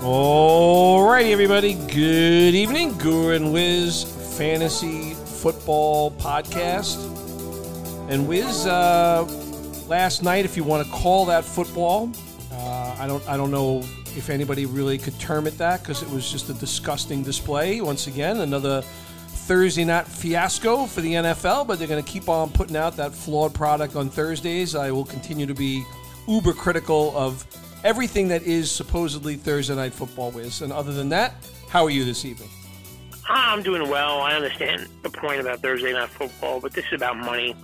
Alrighty, everybody. Good evening. Guru and Wiz Fantasy Football Podcast. And Wiz, last night, if you want to call that football, I don't know if anybody really could term it that, because it was just a disgusting display. Once again, another Thursday night fiasco for the NFL, but they're going to keep on putting out that flawed product on Thursdays. I will continue to be uber critical of everything that is supposedly Thursday Night Football, Wiz. And other than that, how are you this evening? I'm doing well. I understand the point about Thursday Night Football, but this is about money.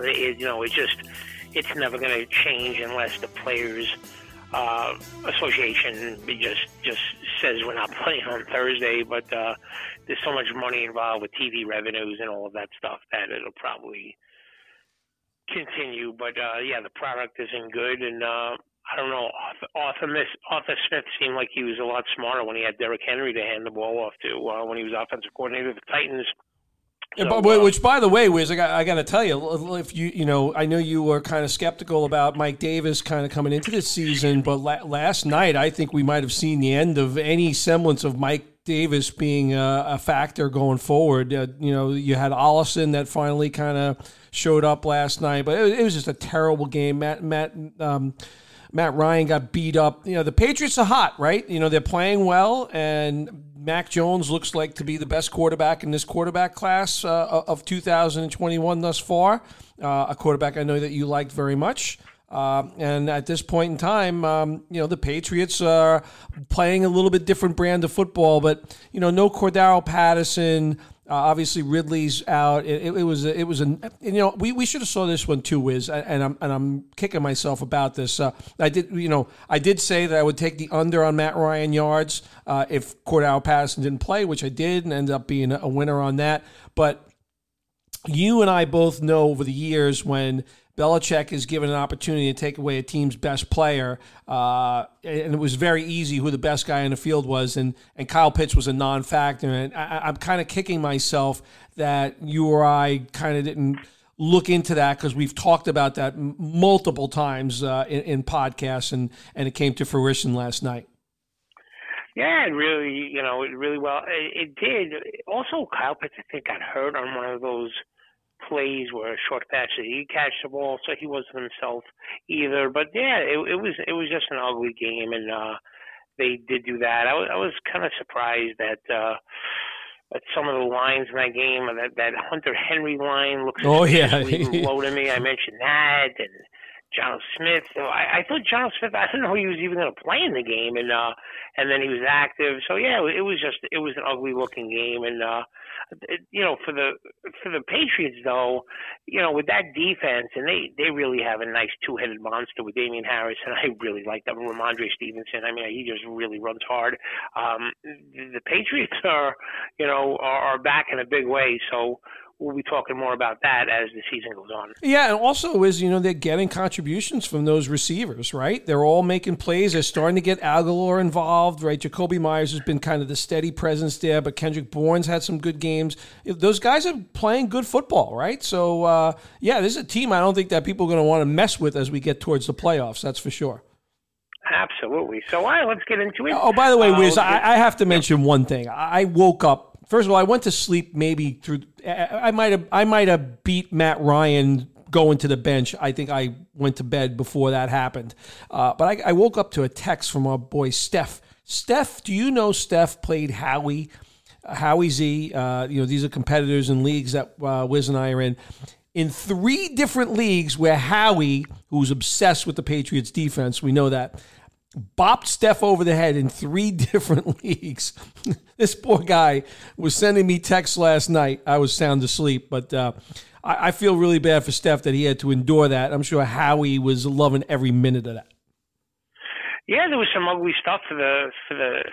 It's never going to change unless the Players Association just says we're not playing on Thursday. But there's so much money involved with TV revenues and all of that stuff that it'll probably continue. But, the product isn't good, and I don't know. Arthur Smith seemed like he was a lot smarter when he had Derrick Henry to hand the ball off to when he was offensive coordinator of the Titans. So, which, by the way, Wiz, I got to tell you, if you know, I know you were kind of skeptical about Mike Davis kind of coming into this season, but last night I think we might have seen the end of any semblance of Mike Davis being a factor going forward. You had Ollison that finally kind of showed up last night, but it was just a terrible game. Matt Ryan got beat up. You know, the Patriots are hot, right? You know, they're playing well, and Mac Jones looks like to be the best quarterback in this quarterback class of 2021 thus far, a quarterback I know that you liked very much. And at this point in time, the Patriots are playing a little bit different brand of football, but, no Cordarrelle Patterson. Obviously, Ridley's out. We should have saw this one too, Wiz, and I'm kicking myself about this. I did say that I would take the under on Matt Ryan yards if Cordarrelle Patterson didn't play, which I did, and ended up being a winner on that. But you and I both know over the years when Belichick is given an opportunity to take away a team's best player, and it was very easy who the best guy in the field was, and Kyle Pitts was a non-factor. And I'm kind of kicking myself that you or I kind of didn't look into that, because we've talked about that multiple times in podcasts, and it came to fruition last night. Yeah, it did. Also, Kyle Pitts, I think, got hurt on one of those plays were a short pass that he catch the ball, so he wasn't himself either. But yeah, it was just an ugly game, and they did do that. I was kind of surprised that some of the lines in that game, that Hunter Henry line looks low to me. I mentioned that, and John Smith. So I thought John Smith, I didn't know he was even going to play in the game, and then he was active. So yeah, it was an ugly looking game, and for the Patriots though, with that defense, and they really have a nice two-headed monster with Damian Harris, and I really like that Ramondre Stevenson. I mean, he just really runs hard. The Patriots are back in a big way, so we'll be talking more about that as the season goes on. Yeah, and also is, they're getting contributions from those receivers, right? They're all making plays. They're starting to get Aguilar involved, right? Jacoby Myers has been kind of the steady presence there, but Kendrick Bourne's had some good games. Those guys are playing good football, right? So, this is a team I don't think that people are going to want to mess with as we get towards the playoffs, that's for sure. Absolutely. So, all right, let's get into it. Oh, by the way, Wiz, I have to mention one thing. I woke up. First of all, I went to sleep maybe through. I might have beat Matt Ryan going to the bench. I think I went to bed before that happened. But I woke up to a text from our boy Steph. Steph, do you know Steph played Howie Z? These are competitors in leagues that Wiz and I are in. In three different leagues where Howie, who's obsessed with the Patriots defense, we know that, bopped Steph over the head in three different leagues. This poor guy was sending me texts last night. I was sound asleep, but I feel really bad for Steph that he had to endure that. I'm sure Howie was loving every minute of that. Yeah, there was some ugly stuff for the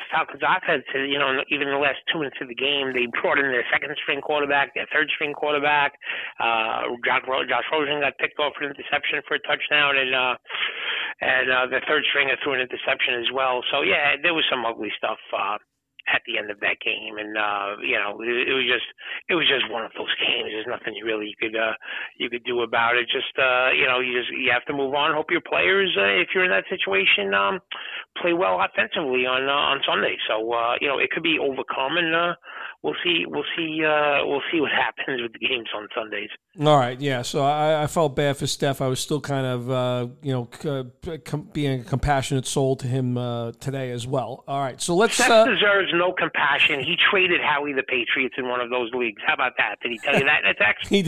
Falcons offense. Even the last 2 minutes of the game, they brought in their second-string quarterback, their third-string quarterback. Josh Rosen got picked off for an interception for a touchdown, and the third stringer threw an interception as well. So yeah, there was some ugly stuff at the end of that game. And you know, it was just one of those games. There's nothing really you could do about it. Just you know, you have to move on. Hope your players, if you're in that situation, play well offensively on Sunday. So you know, it could be overcome, and we'll see what happens with the games on Sundays. All right, yeah. So I felt bad for Steph. I was still kind of being a compassionate soul to him today as well. All right, so let's. Steph deserves no compassion. He traded Howie the Patriots in one of those leagues. How about that? Did he tell you that? That's actually he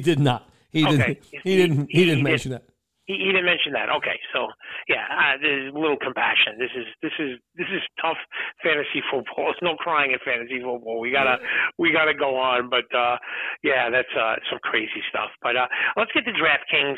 did not. He didn't mention that. He didn't mention that. Okay, so yeah, there's little compassion. This is tough fantasy football. It's no crying in fantasy football. We gotta go on. But yeah, that's some crazy stuff. But let's get to DraftKings.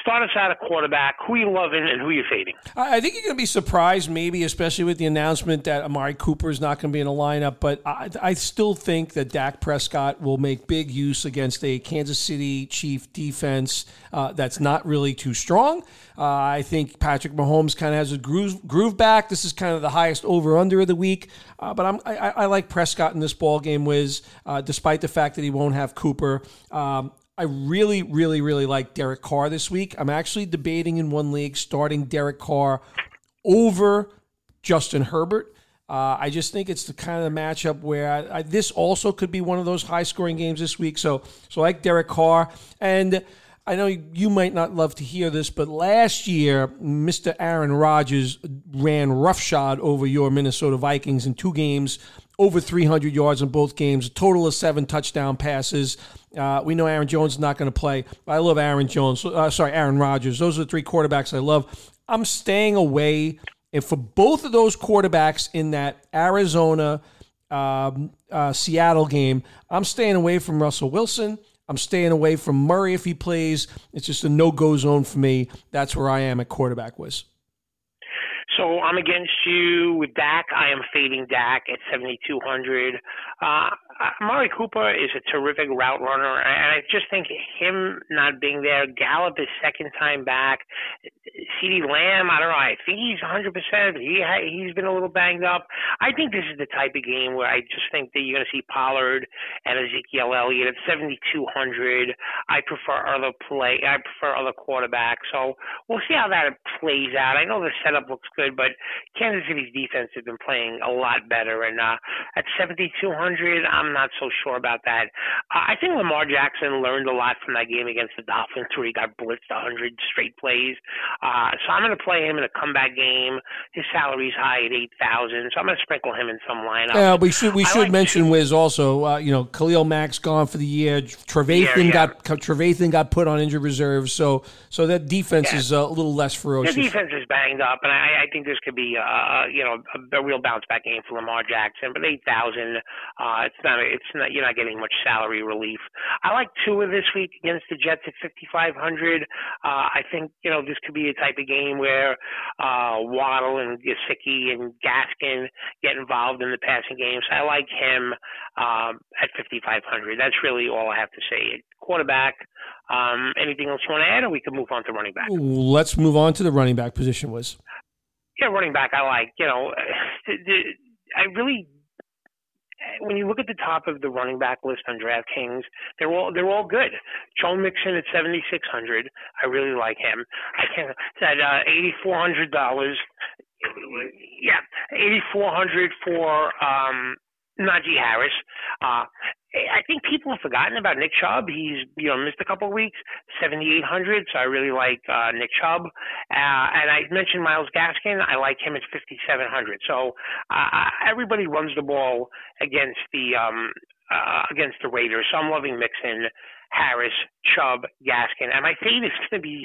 Start us out at quarterback. Who you loving and who you fading? I think you're gonna be surprised, maybe, especially with the announcement that Amari Cooper is not gonna be in the lineup. But I still think that Dak Prescott will make big use against a Kansas City Chiefs defense that's not really too strong. I think Patrick Mahomes kind of has a groove back. This is kind of the highest over-under of the week. But I like Prescott in this ballgame, Wiz, despite the fact that he won't have Cooper. I really, really, really like Derek Carr this week. I'm actually debating in one league starting Derek Carr over Justin Herbert. I just think it's the kind of matchup where this also could be one of those high-scoring games this week. So I like Derek Carr. And I know you might not love to hear this, but last year, Mr. Aaron Rodgers ran roughshod over your Minnesota Vikings in two games, over 300 yards in both games, a total of 7 touchdown passes. We know Aaron Jones is not going to play. I love Aaron Rodgers. Those are the 3 quarterbacks I love. I'm staying away. And for both of those quarterbacks in that Arizona, Seattle game, I'm staying away from Russell Wilson. I'm staying away from Murray if he plays. It's just a no-go zone for me. That's where I am at quarterback, Wiz. So I'm against you with Dak. I am fading Dak at 7,200. Amari Cooper is a terrific route runner, and I just think him not being there, Gallup is second time back, C.D. Lamb, I don't know, I think he's 100%, he's been a little banged up. I think this is the type of game where I just think that you're going to see Pollard and Ezekiel Elliott at 7,200. I prefer other quarterbacks, so we'll see how that plays out. I know the setup looks good, but Kansas City's defense has been playing a lot better, and at 7,200, I'm not so sure about that. I think Lamar Jackson learned a lot from that game against the Dolphins where he got blitzed 100 straight plays. So I'm going to play him in a comeback game. His salary's high at 8,000, so I'm going to sprinkle him in some lineup. Yeah, we should mention, Wiz, also, Khalil Mack's gone for the year. Trevathan got put on injured reserve, so that defense is a little less ferocious. The defense is banged up, and I think this could be a real bounce back game for Lamar Jackson. But 8,000, it's not. You're not getting much salary relief. I like Tua this week against the Jets at 5,500. I think this could be a type of game where Waddle and Gasicki and Gaskin get involved in the passing game. So I like him at 5,500. That's really all I have to say. Quarterback. Anything else you want to add, or we can move on to running back? Let's move on to the running back position. Was yeah, running back. I like When you look at the top of the running back list on DraftKings, they're all good. Joe Mixon at 7,600. I really like him. $8,400. Yeah, $8,400 for Najee Harris. I think people have forgotten about Nick Chubb. He's missed a couple of weeks, 7,800. So I really like Nick Chubb. And I mentioned Myles Gaskin. I like him at 5,700. So everybody runs the ball against the Raiders. So I'm loving Mixon, Harris, Chubb, Gaskin. And my fade is going to be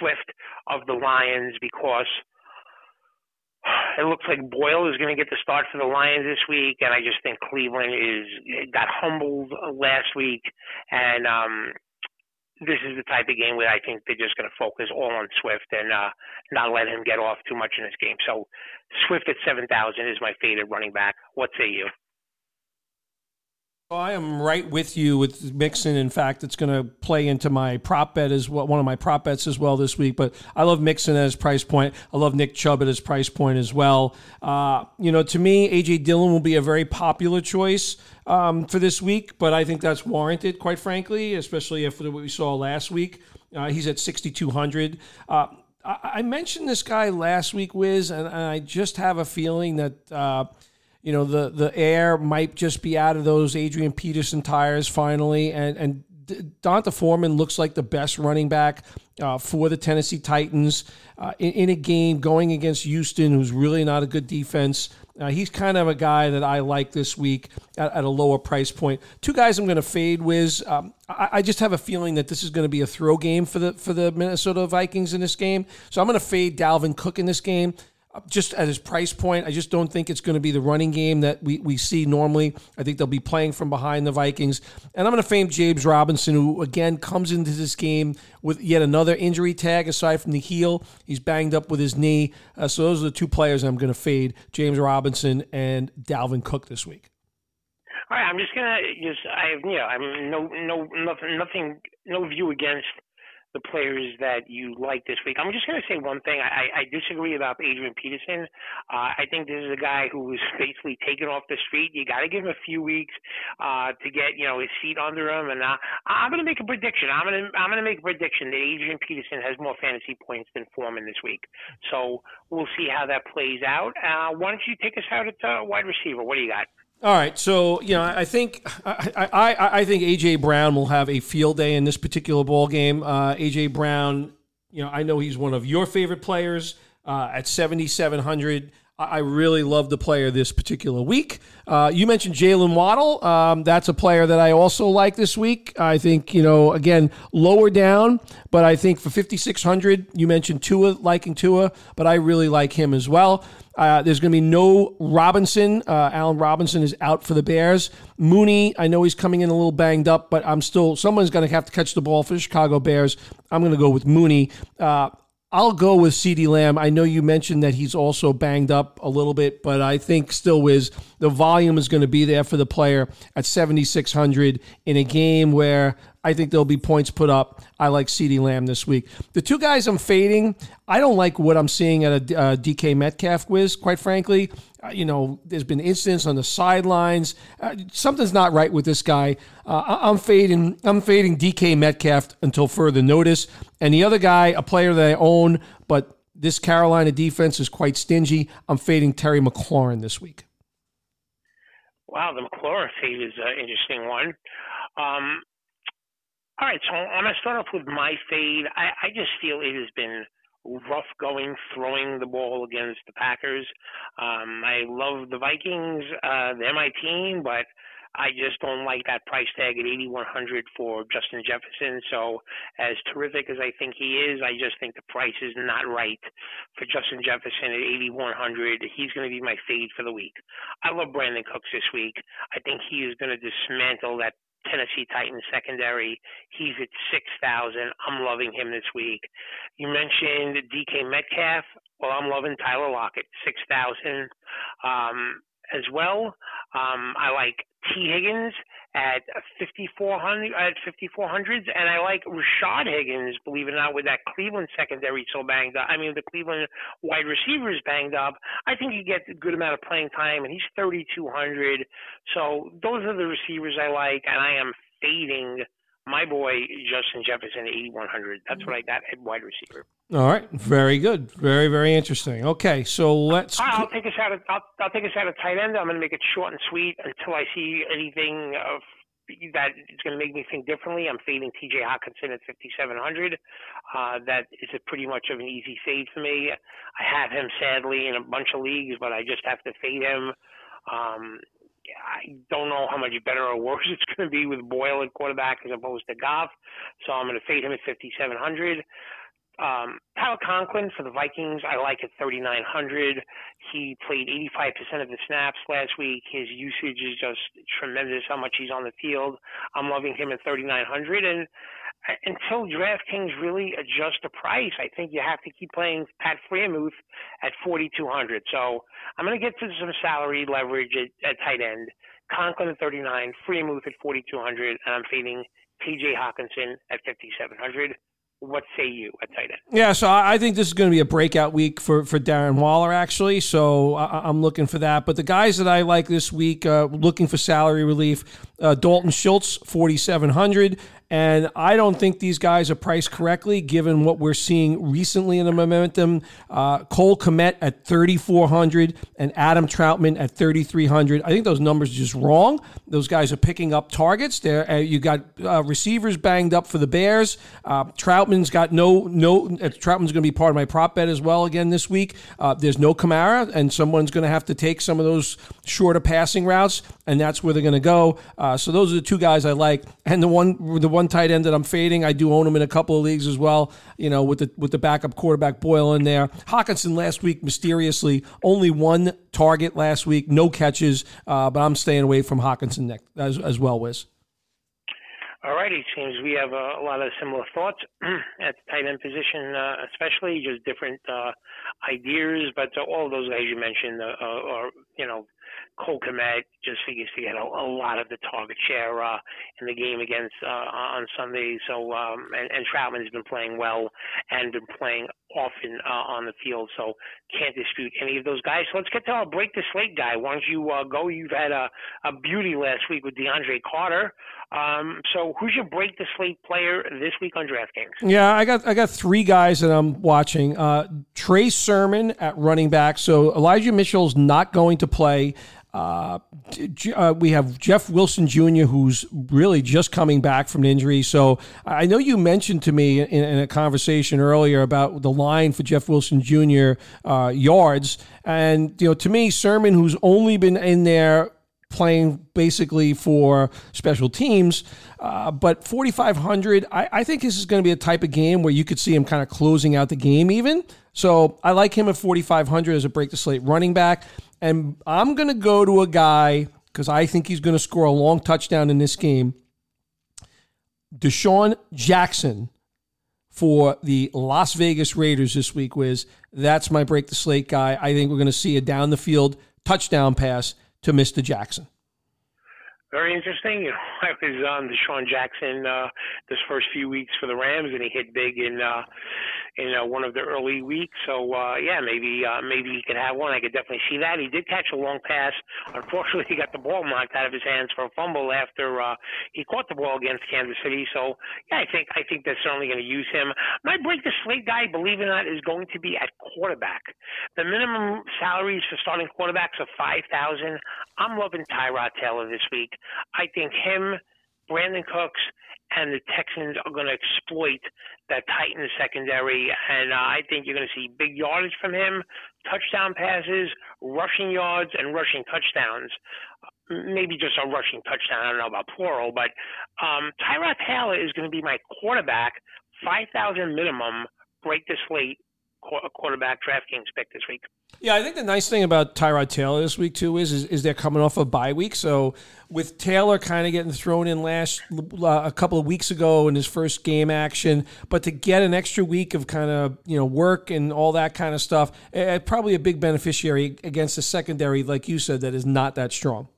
Swift of the Lions because it looks like Boyle is going to get the start for the Lions this week, and I just think Cleveland got humbled last week, and this is the type of game where I think they're just going to focus all on Swift and not let him get off too much in this game. So Swift at 7,000 is my favorite running back. What say you? I am right with you with Mixon. In fact, it's going to play into my prop bet as well, one of my prop bets as well this week. But I love Mixon at his price point. I love Nick Chubb at his price point as well. To me, A.J. Dillon will be a very popular choice for this week, but I think that's warranted, quite frankly, especially after what we saw last week. He's at 6,200. I mentioned this guy last week, Wiz, and I just have a feeling that the air might just be out of those Adrian Peterson tires finally. And D'Onta Foreman looks like the best running back for the Tennessee Titans in a game going against Houston, who's really not a good defense. He's kind of a guy that I like this week at a lower price point. Two guys I'm going to fade, Wiz. I just have a feeling that this is going to be a throw game for the Minnesota Vikings in this game. So I'm going to fade Dalvin Cook in this game. Just at his price point, I just don't think it's going to be the running game that we see normally. I think they'll be playing from behind the Vikings. And I'm going to fade James Robinson, who, again, comes into this game with yet another injury tag aside from the heel. He's banged up with his knee. So those are the two players I'm going to fade, James Robinson and Dalvin Cook this week. All right, I'm just going to I'm no view against the players that you like this week. I'm just going to say one thing. I disagree about Adrian Peterson. I think this is a guy who was basically taken off the street. You got to give him a few weeks to get his feet under him. And I'm going to make a prediction. I'm going to make a prediction that Adrian Peterson has more fantasy points than Foreman this week. So we'll see how that plays out. Why don't you take us out at wide receiver? What do you got? All right, so I think A.J. Brown will have a field day in this particular ball game. A.J. Brown, I know he's one of your favorite players at 7,700. I really love the player this particular week. You mentioned Jaylen Waddle. That's a player that I also like this week. I think again lower down, but I think for 5,600, you mentioned Tua, but I really like him as well. There's going to be no Robinson. Allen Robinson is out for the Bears. Mooney, I know he's coming in a little banged up, but someone's going to have to catch the ball for the Chicago Bears. I'm going to go with Mooney. I'll go with C.D. Lamb. I know you mentioned that he's also banged up a little bit, but I think still is the volume is going to be there for the player at 7,600 in a game where I think there'll be points put up. I like C.D. Lamb this week. The two guys I'm fading, I don't like what I'm seeing at a DK Metcalf, Wiz, quite frankly. There's been incidents on the sidelines. Something's not right with this guy. I'm fading DK Metcalf until further notice. And the other guy, a player that I own, but this Carolina defense is quite stingy. I'm fading Terry McLaurin this week. Wow, the McLaurin fade is an interesting one. All right, so I'm going to start off with my fade. I just feel it has been rough going, throwing the ball against the Packers. I love the Vikings. They're my team, but I just don't like that price tag at 8,100 for Justin Jefferson. So as terrific as I think he is, I just think the price is not right for Justin Jefferson at 8,100. He's going to be my fade for the week. I love Brandon Cooks this week. I think he is going to dismantle that Tennessee Titans secondary. He's at 6,000. I'm loving him this week. You mentioned DK Metcalf. Well, I'm loving Tyler Lockett, 6,000 as well. I like T. Higgins at 5,400, and I like Rashad Higgins, believe it or not, with that Cleveland secondary so banged up. I mean, the Cleveland wide receiver is banged up. I think he gets a good amount of playing time, and he's 3,200. So those are the receivers I like, and I am fading my boy Justin Jefferson at 8,100. That's what I got at wide receiver. All right, very good, very, very interesting. Okay, so let's. I'll take us out of tight end. I'm going to make it short and sweet until I see anything of that is going to make me think differently. I'm fading T.J. Hockenson at 5,700. That is a pretty much of an easy fade for me. I have him sadly in a bunch of leagues, but I just have to fade him. I don't know how much better or worse it's going to be with Boyle at quarterback as opposed to Goff, so I'm going to fade him at 5,700. Tyler Conklin for the Vikings, I like at 3,900. He played 85% of the snaps last week. His usage is just tremendous, how much he's on the field. I'm loving him at 3,900. And until DraftKings really adjusts the price, I think you have to keep playing Pat Freiermuth at 4,200. So I'm going to get to some salary leverage at tight end. Conklin at 3,900, Freemuth at 4,200, and I'm fading T.J. Hockenson at 5,700. What say you at tight end? Yeah, so I think this is going to be a breakout week for Darren Waller, actually. So I'm looking for that. But the guys that I like this week, looking for salary relief, Dalton Schultz, 4,700. And I don't think these guys are priced correctly, given what we're seeing recently in the momentum. Cole Kmet at 3,400 and Adam Troutman at 3,300. I think those numbers are just wrong. Those guys are picking up targets. You got receivers banged up for the Bears. Troutman's got Troutman's going to be part of my prop bet as well again this week. There's no Kamara, and someone's going to have to take some of those shorter passing routes, and that's where they're going to go. So those are the two guys I like, and the one tight end that I'm fading. I do own him in a couple of leagues as well, you know, with the backup quarterback Boyle in there. Hockenson last week, mysteriously, only one target last week, no catches, but I'm staying away from Hockenson next, as well, Wiz. All righty, James. We have a lot of similar thoughts at the tight end position, especially just different ideas. But all those guys you mentioned are, you know, Cole Kmet just figures to get a lot of the target share in the game against on Sunday. So and Troutman's been playing well and been playing often on the field. So can't dispute any of those guys. So let's get to our break the slate guy. Why don't you go? You've had a beauty last week with DeAndre Carter. So who's your break the slate player this week on DraftKings? Yeah, I got three guys that I'm watching. Trey Sermon at running back. So Elijah Mitchell's not going to play. We have Jeff Wilson Jr., who's really just coming back from an injury. So I know you mentioned to me in a conversation earlier about the line for Jeff Wilson Jr. Yards. And, you know, to me, Sermon, who's only been in there playing basically for special teams, but 4,500, I think this is going to be a type of game where you could see him kind of closing out the game even. So I like him at 4,500 as a break the slate running back. And I'm going to go to a guy because I think he's going to score a long touchdown in this game. DeSean Jackson for the Las Vegas Raiders this week, Wiz. That's my break the slate guy. I think we're going to see a down the field touchdown pass to Mr. Jackson. Very interesting. You know, I was on DeSean Jackson this first few weeks for the Rams, and he hit big in one of the early weeks. So, yeah, maybe he could have one. I could definitely see that. He did catch a long pass. Unfortunately, he got the ball knocked out of his hands for a fumble after he caught the ball against Kansas City. So, yeah, I think they're certainly going to use him. My break the slate guy, believe it or not, is going to be at quarterback. The minimum salaries for starting quarterbacks are $5,000. I'm loving Tyrod Taylor this week. I think him, Brandon Cooks, and the Texans are going to exploit that Titans secondary, and I think you're going to see big yardage from him, touchdown passes, rushing yards, and rushing touchdowns. Maybe just a rushing touchdown. I don't know about plural, but Tyrod Taylor is going to be my quarterback, $5,000 minimum, break the slate quarterback DraftKings pick this week. Yeah, I think the nice thing about Tyrod Taylor this week, too, is they're coming off a bye week. So with Taylor kind of getting thrown in a couple of weeks ago in his first game action, but to get an extra week of kind of, you know, work and all that kind of stuff, probably a big beneficiary against a secondary, like you said, that is not that strong.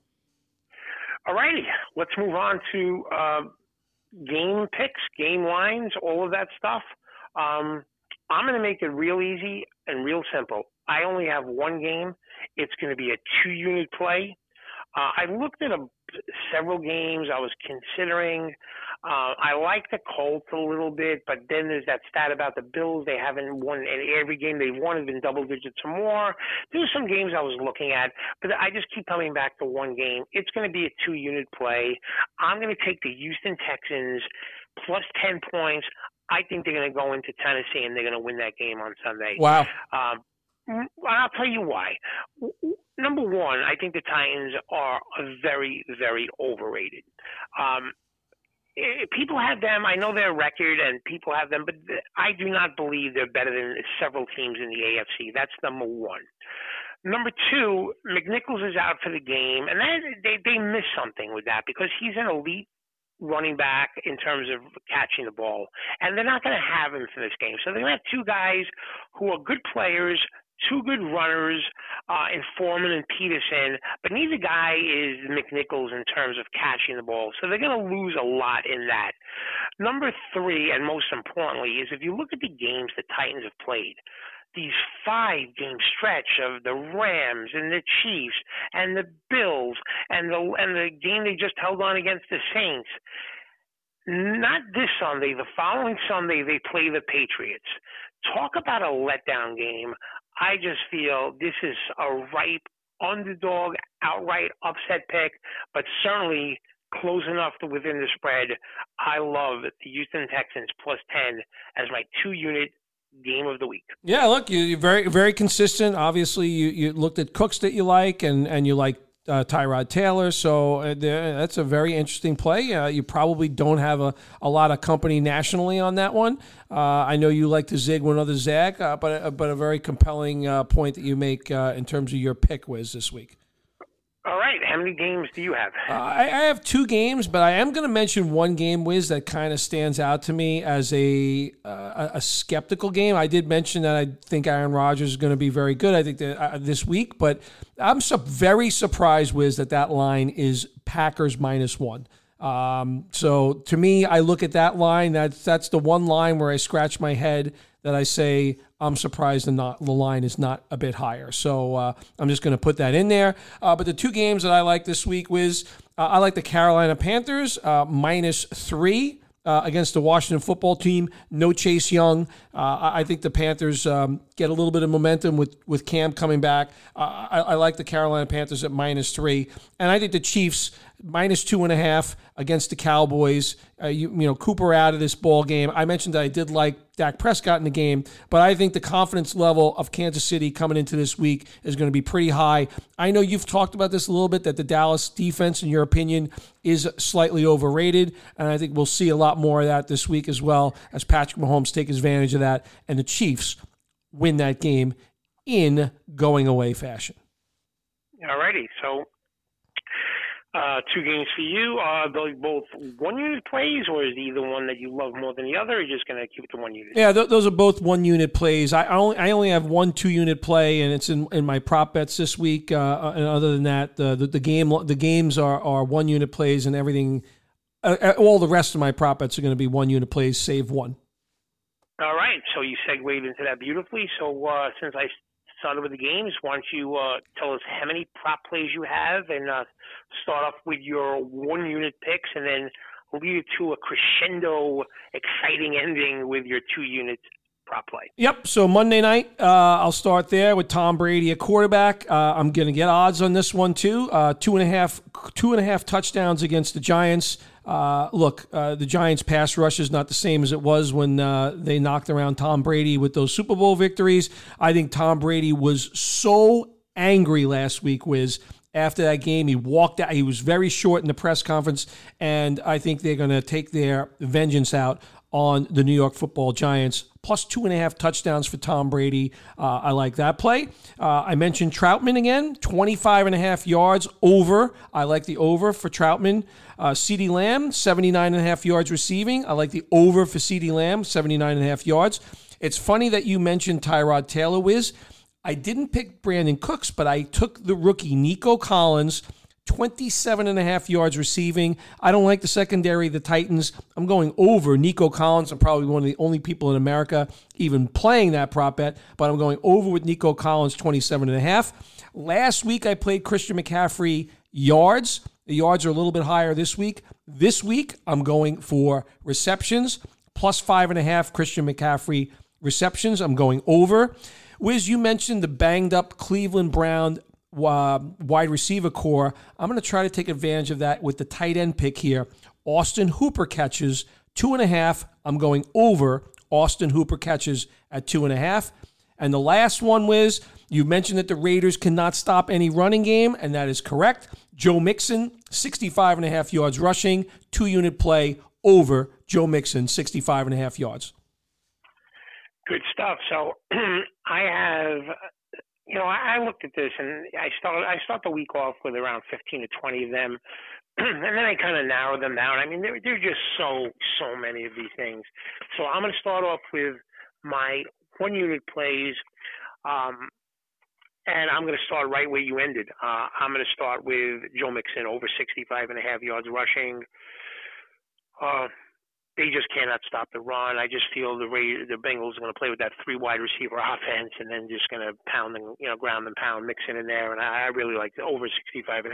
All righty. Let's move on to game picks, game lines, all of that stuff. I'm going to make it real easy and real simple. I only have one game. It's going to be a two-unit play. I looked at several games I was considering. I like the Colts a little bit, but then there's that stat about the Bills. They haven't won in every game they've won has been double digits or more. There's some games I was looking at, but I just keep coming back to one game. It's going to be a two-unit play. I'm going to take the Houston Texans plus 10 points. I think they're going to go into Tennessee and they're going to win that game on Sunday. Wow. I'll tell you why. Number one, I think the Titans are very, very overrated. People have them. I know their record and people have them, but I do not believe they're better than several teams in the AFC. That's number one. Number two, McNichols is out for the game, and they miss something with that because he's an elite running back in terms of catching the ball. And they're not going to have him for this game. So they're going to have two guys who are good players two good runners in Foreman and Peterson, but neither guy is McNichols in terms of catching the ball. So they're going to lose a lot in that. Number three, and most importantly, is if you look at the games the Titans have played, these five-game stretch of the Rams and the Chiefs and the Bills and the game they just held on against the Saints. Not this Sunday, the following Sunday they play the Patriots. Talk about a letdown game. I just feel this is a ripe underdog, outright upset pick, but certainly close enough to within the spread. I love the Houston Texans plus 10 as my two-unit game of the week. Yeah, look, you're very, very consistent. Obviously, you looked at Cooks that you like, and you like Tyrod Taylor, so that's a very interesting play. You probably don't have a lot of company nationally on that one. I know you like to zig when others zag, but a very compelling point that you make in terms of your pick, Wiz, this week. All right. How many games do you have? I have two games, but I am going to mention one game, Wiz, that kind of stands out to me as a skeptical game. I did mention that I think Aaron Rodgers is going to be very good, I think, this week, but I'm very surprised, Wiz, that line is Packers -1. So to me, I look at that line. That's the one line where I scratch my head that I say I'm surprised the line is not a bit higher. So I'm just going to put that in there. But the two games that I like this week, Wiz, I like the Carolina Panthers -3 against the Washington football team. No Chase Young. I think the Panthers get a little bit of momentum with Cam coming back. I like the Carolina Panthers at -3. And I think the Chiefs -2.5 against the Cowboys. You know, Cooper out of this ball game. I mentioned that I did like Dak Prescott in the game, but I think the confidence level of Kansas City coming into this week is going to be pretty high. I know you've talked about this a little bit, that the Dallas defense, in your opinion, is slightly overrated, and I think we'll see a lot more of that this week as well, as Patrick Mahomes take advantage of that, and the Chiefs win that game in going away fashion. All righty, so two games for you. Are they both one-unit plays, or is either one that you love more than the other, or are you just going to keep it to one unit? Yeah, those are both one-unit plays. I only have 1 2-unit play, and it's in my prop bets this week. And other than that, the games are one-unit plays, and everything, all the rest of my prop bets are going to be one-unit plays, save one. All right, so you segued into that beautifully. So since I started with the games, why don't you tell us how many prop plays you have, and start off with your one-unit picks, and then lead to a crescendo, exciting ending with your two-unit prop play. Yep, so Monday night, I'll start there with Tom Brady at quarterback. I'm going to get odds on this one, too. Two and a half touchdowns against the Giants. The Giants' pass rush is not the same as it was when they knocked around Tom Brady with those Super Bowl victories. I think Tom Brady was so angry last week, Wiz. After that game, he walked out. He was very short in the press conference, and I think they're going to take their vengeance out on the New York football Giants. Plus 2.5 touchdowns for Tom Brady. I like that play. I mentioned Troutman again, 25.5 yards over. I like the over for Troutman. C.D. Lamb, 79.5 yards receiving. I like the over for C.D. Lamb, 79.5 yards. It's funny that you mentioned Tyrod Taylor, Wiz. I didn't pick Brandon Cooks, but I took the rookie Nico Collins, 27.5 yards receiving. I don't like the secondary, the Titans. I'm going over Nico Collins. I'm probably one of the only people in America even playing that prop bet, but I'm going over with Nico Collins, 27.5. Last week, I played Christian McCaffrey yards. The yards are a little bit higher this week. This week, I'm going for receptions, plus 5.5 Christian McCaffrey receptions. I'm going over. Wiz, you mentioned the banged-up Cleveland Brown wide receiver core. I'm going to try to take advantage of that with the tight end pick here. Austin Hooper catches 2.5. I'm going over Austin Hooper catches at 2.5. And the last one, Wiz, you mentioned that the Raiders cannot stop any running game, and that is correct. Joe Mixon, 65.5 yards rushing, two-unit play over Joe Mixon, 65.5 yards. Good stuff. So I have... You know, I looked at this, and I start the week off with around 15 to 20 of them, and then I kind of narrow them down. I mean, there are just so many of these things. So I'm going to start off with my one-unit plays. And I'm going to start right where you ended. I'm going to start with Joe Mixon, over 65.5 yards rushing. They just cannot stop the run. I just feel the Bengals are going to play with that three wide receiver offense, and then just going to pound and ground and pound Mixon in there. And I really like the over 65.5.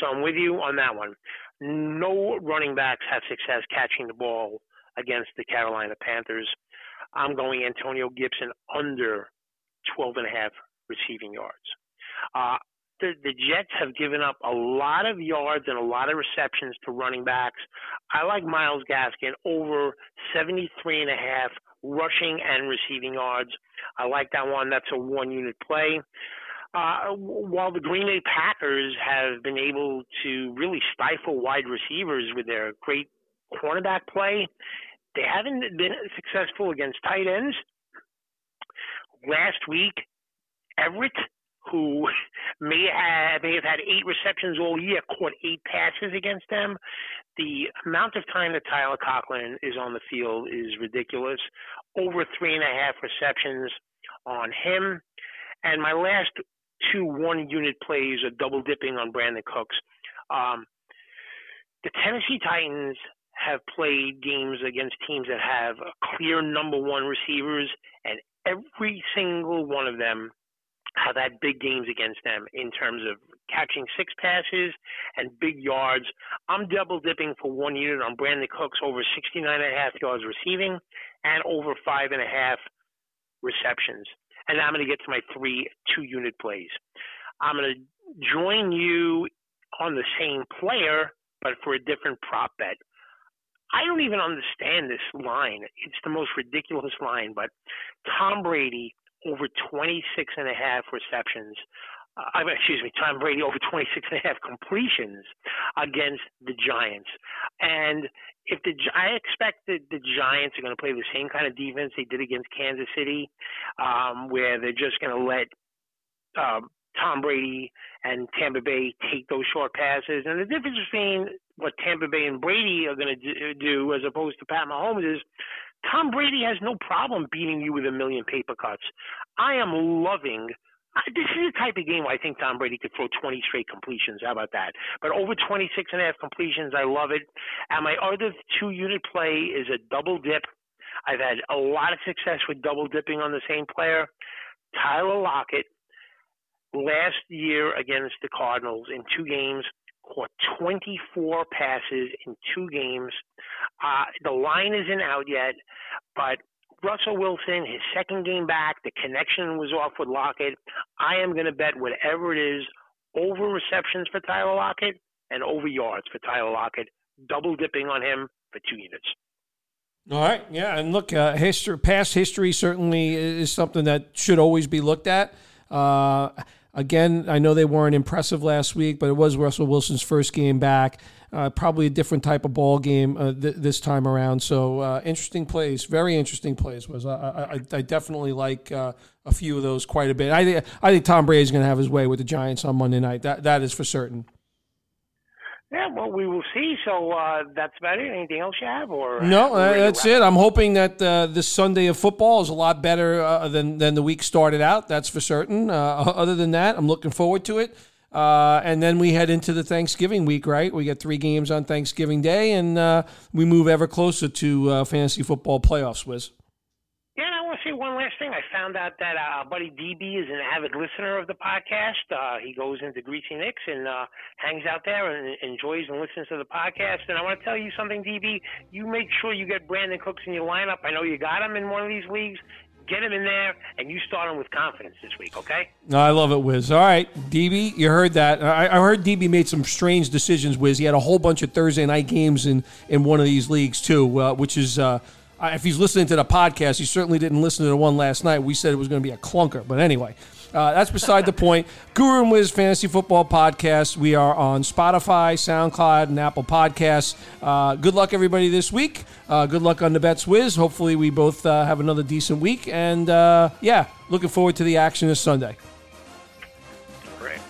So I'm with you on that one. No running backs have success catching the ball against the Carolina Panthers. I'm going Antonio Gibson under 12.5 receiving yards. The Jets have given up a lot of yards and a lot of receptions to running backs. I like Myles Gaskin over 73.5 rushing and receiving yards. I like that one. That's a one-unit play. While the Green Bay Packers have been able to really stifle wide receivers with their great cornerback play, they haven't been successful against tight ends. Last week, Everett, who may have had 8 receptions all year, caught 8 passes against them. The amount of time that Tyler Conklin is on the field is ridiculous. Over 3.5 receptions on him. And my last 2 one-unit plays are double-dipping on Brandon Cooks. The Tennessee Titans have played games against teams that have clear number one receivers, and every single one of them have had big games against them in terms of catching 6 passes and big yards. I'm double-dipping for 1 unit on Brandon Cooks over 69.5 yards receiving and over 5.5 receptions. And I'm going to get to my 3 two-unit plays. I'm going to join you on the same player, but for a different prop bet. I don't even understand this line. It's the most ridiculous line, but Tom Brady over 26.5 receptions. Tom Brady over 26.5 completions against the Giants. And I expect that the Giants are going to play the same kind of defense they did against Kansas City, where they're just going to let Tom Brady and Tampa Bay take those short passes. And the difference between what Tampa Bay and Brady are going to do as opposed to Pat Mahomes is Tom Brady has no problem beating you with a million paper cuts. I am loving this is the type of game where I think Tom Brady could throw 20 straight completions. How about that? But over 26.5 completions, I love it. And my other two-unit play is a double dip. I've had a lot of success with double dipping on the same player. Tyler Lockett, last year against the Cardinals in 2 games, caught 24 passes in 2 games. The line isn't out yet, but Russell Wilson, his second game back, the connection was off with Lockett. I am going to bet whatever it is, over receptions for Tyler Lockett and over yards for Tyler Lockett, double dipping on him for 2 units. All right, yeah, and look, past history certainly is something that should always be looked at. Again, I know they weren't impressive last week, but it was Russell Wilson's first game back. Probably a different type of ball game this time around. So interesting plays, very interesting plays. I definitely like a few of those quite a bit. I think Tom Brady's going to have his way with the Giants on Monday night. That is for certain. Yeah, well, we will see. So that's about it. Anything else you have? Or no, that's it. I'm hoping that this Sunday of football is a lot better than the week started out. That's for certain. Other than that, I'm looking forward to it. And then we head into the Thanksgiving week, right? We got 3 games on Thanksgiving Day, and we move ever closer to fantasy football playoffs, Wiz. Yeah, and I want to say one last thing. I found out that our buddy DB is an avid listener of the podcast. He goes into Greasy Nicks and hangs out there and enjoys and listens to the podcast. And I want to tell you something, DB. You make sure you get Brandon Cooks in your lineup. I know you got him in one of these leagues. Get him in there, and you start him with confidence this week, okay? I love it, Wiz. All right, DB, you heard that. I heard DB made some strange decisions, Wiz. He had a whole bunch of Thursday night games in one of these leagues, too, which is if he's listening to the podcast, he certainly didn't listen to the one last night. We said it was going to be a clunker, but anyway. That's beside the point. Guru and Wiz Fantasy Football Podcast. We are on Spotify, SoundCloud, and Apple Podcasts. Good luck, everybody, this week. Good luck on the bets, Wiz. Hopefully we both have another decent week. And, looking forward to the action this Sunday. Great.